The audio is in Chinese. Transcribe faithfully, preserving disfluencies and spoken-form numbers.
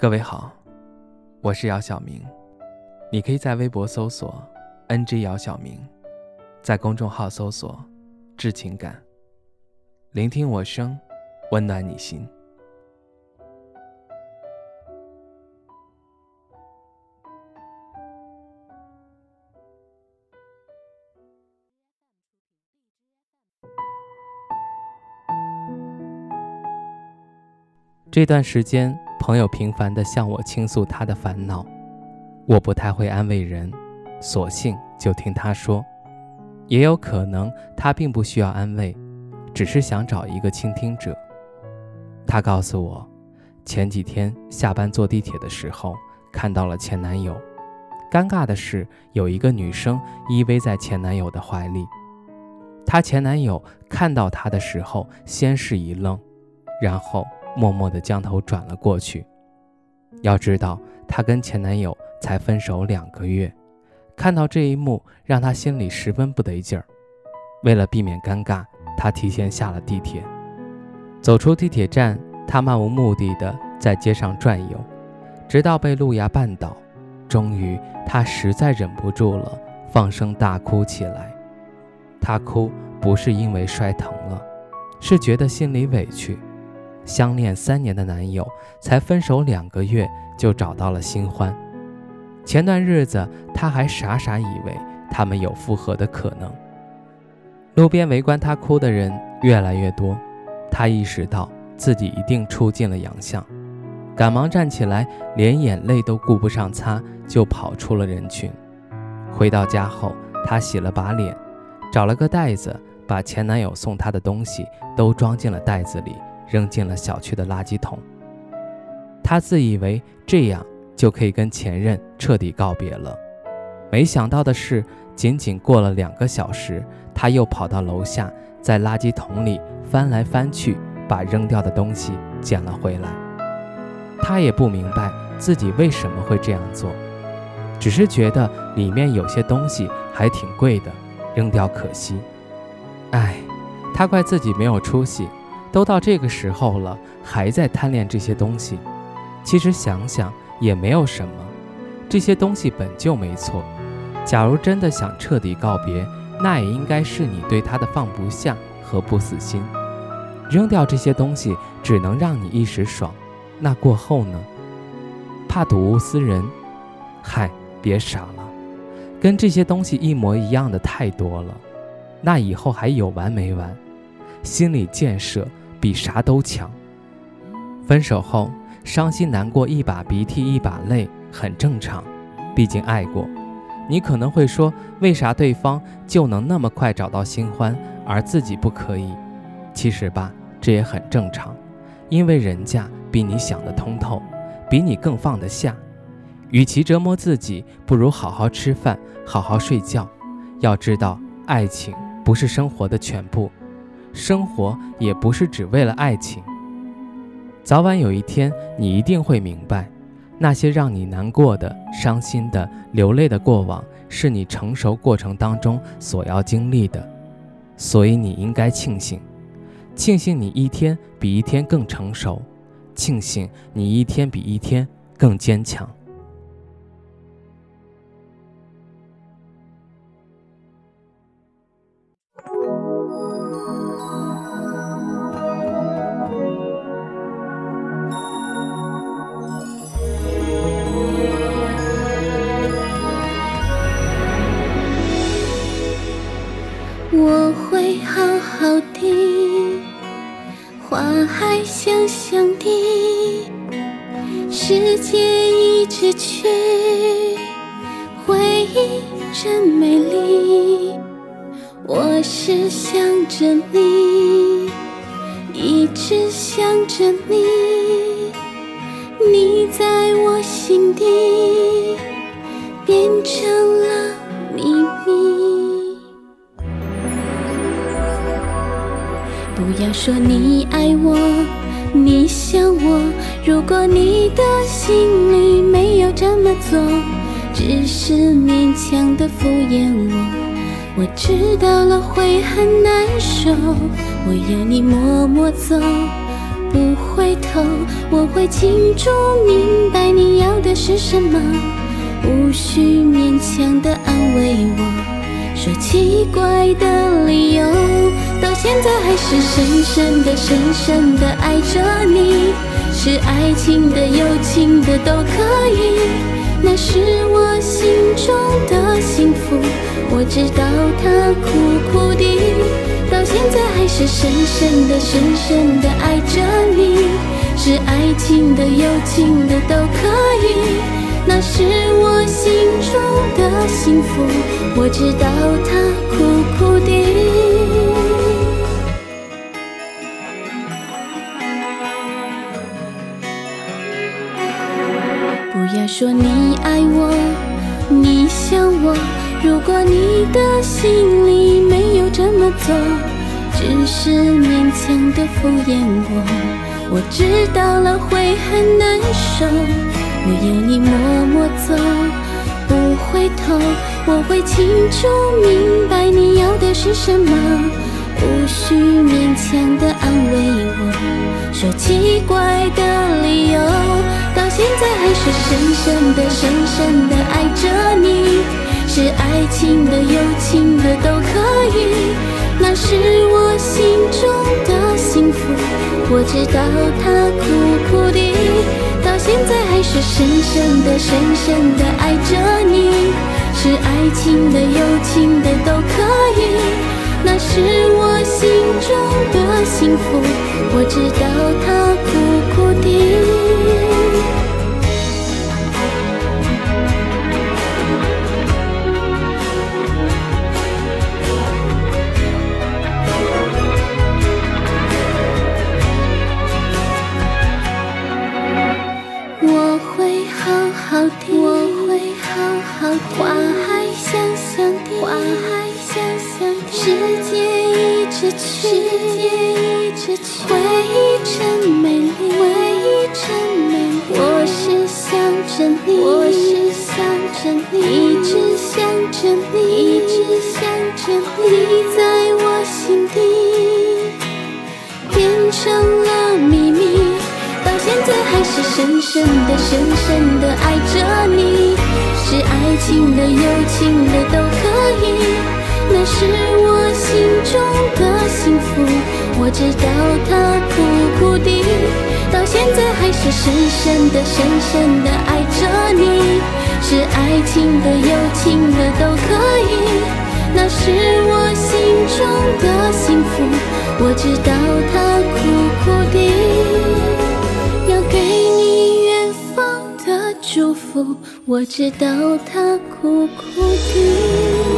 各位好，我是姚晓明，你可以在微博搜索 N G 姚晓明，在公众号搜索致情感，聆听我声，温暖你心。这段时间朋友频繁地向我倾诉他的烦恼，我不太会安慰人，索性就听他说。也有可能他并不需要安慰，只是想找一个倾听者。他告诉我，前几天下班坐地铁的时候看到了前男友，尴尬的是有一个女生依偎在前男友的怀里。他前男友看到她的时候先是一愣，然后默默地将头转了过去。要知道，她跟前男友才分手两个月，看到这一幕让她心里十分不得劲儿。为了避免尴尬，她提前下了地铁。走出地铁站，她漫无目的地在街上转悠，直到被路牙绊倒，终于她实在忍不住了，放声大哭起来。她哭不是因为摔疼了，是觉得心里委屈。相恋三年的男友才分手两个月就找到了新欢，前段日子他还傻傻以为他们有复合的可能。路边围观他哭的人越来越多，他意识到自己一定出尽了洋相，赶忙站起来，连眼泪都顾不上擦，就跑出了人群。回到家后，他洗了把脸，找了个袋子，把前男友送他的东西都装进了袋子里，扔进了小区的垃圾桶。他自以为这样就可以跟前任彻底告别了，没想到的是，仅仅过了两个小时，他又跑到楼下，在垃圾桶里翻来翻去，把扔掉的东西捡了回来。他也不明白自己为什么会这样做，只是觉得里面有些东西还挺贵的，扔掉可惜。唉，他怪自己没有出息，都到这个时候了，还在贪恋这些东西。其实想想也没有什么，这些东西本就没错。假如真的想彻底告别，那也应该是你对他的放不下和不死心。扔掉这些东西只能让你一时爽，那过后呢？怕睹物思人？嗨，别傻了，跟这些东西一模一样的太多了，那以后还有完没完？心理建设比啥都强。分手后伤心难过，一把鼻涕一把泪很正常，毕竟爱过。你可能会说，为啥对方就能那么快找到新欢，而自己不可以？其实吧，这也很正常，因为人家比你想得通透，比你更放得下。与其折磨自己，不如好好吃饭，好好睡觉。要知道，爱情不是生活的全部，生活也不是只为了爱情。早晚有一天，你一定会明白，那些让你难过的、伤心的、流泪的过往，是你成熟过程当中所要经历的。所以你应该庆幸，庆幸你一天比一天更成熟，庆幸你一天比一天更坚强。我会好好的，花还香香的，时间一直去，回忆真美丽。我是想着你，一直想着你，你在我心底变成了秘密。不要说你爱我，你想我，如果你的心里没有这么做，只是勉强的敷衍我，我知道了会很难受。我要你默默走，不会头，我会清楚明白你要的是什么，无需勉强的安慰我，说奇怪的理由。到现在还是深深的深深的爱着你，是爱情的友情的都可以，那是我心中的幸福，我知道它苦苦的。到现在还是深深的深深的爱着你，是爱情的友情的都可以，那是我心中的幸福，我知道它苦苦的。不要说你爱我，你想我，如果你的心里没有这么做，只是勉强的敷衍我，我知道了会很难受，我要你默默走，不回头，我会清楚明白你要的是什么，无需勉强的安慰我，说奇怪的理由。到现在还是深深的深深的爱着你，是爱情的友情的都可以，那是我心中的幸福，我知道它苦苦的。到现在还是深深的深深的爱着你，是爱情的友情的都可以，那是我心中的幸福，我知道它苦苦的。花还香香的，花还香香的，世界一直去，世界一直去，回忆真美丽，回忆真美丽，我是想着你，我是想着你，一直想着你，一直想着你，你在我心底变成了秘密。到现在还是深深的深深的爱着你，是爱情的友情的都可以，那是我心中的幸福，我知道它苦苦的。到现在还是深深的深深的爱着你，是爱情的友情的都可以，那是我心中的幸福，我知道它苦苦的。祝福，我知道它苦苦的。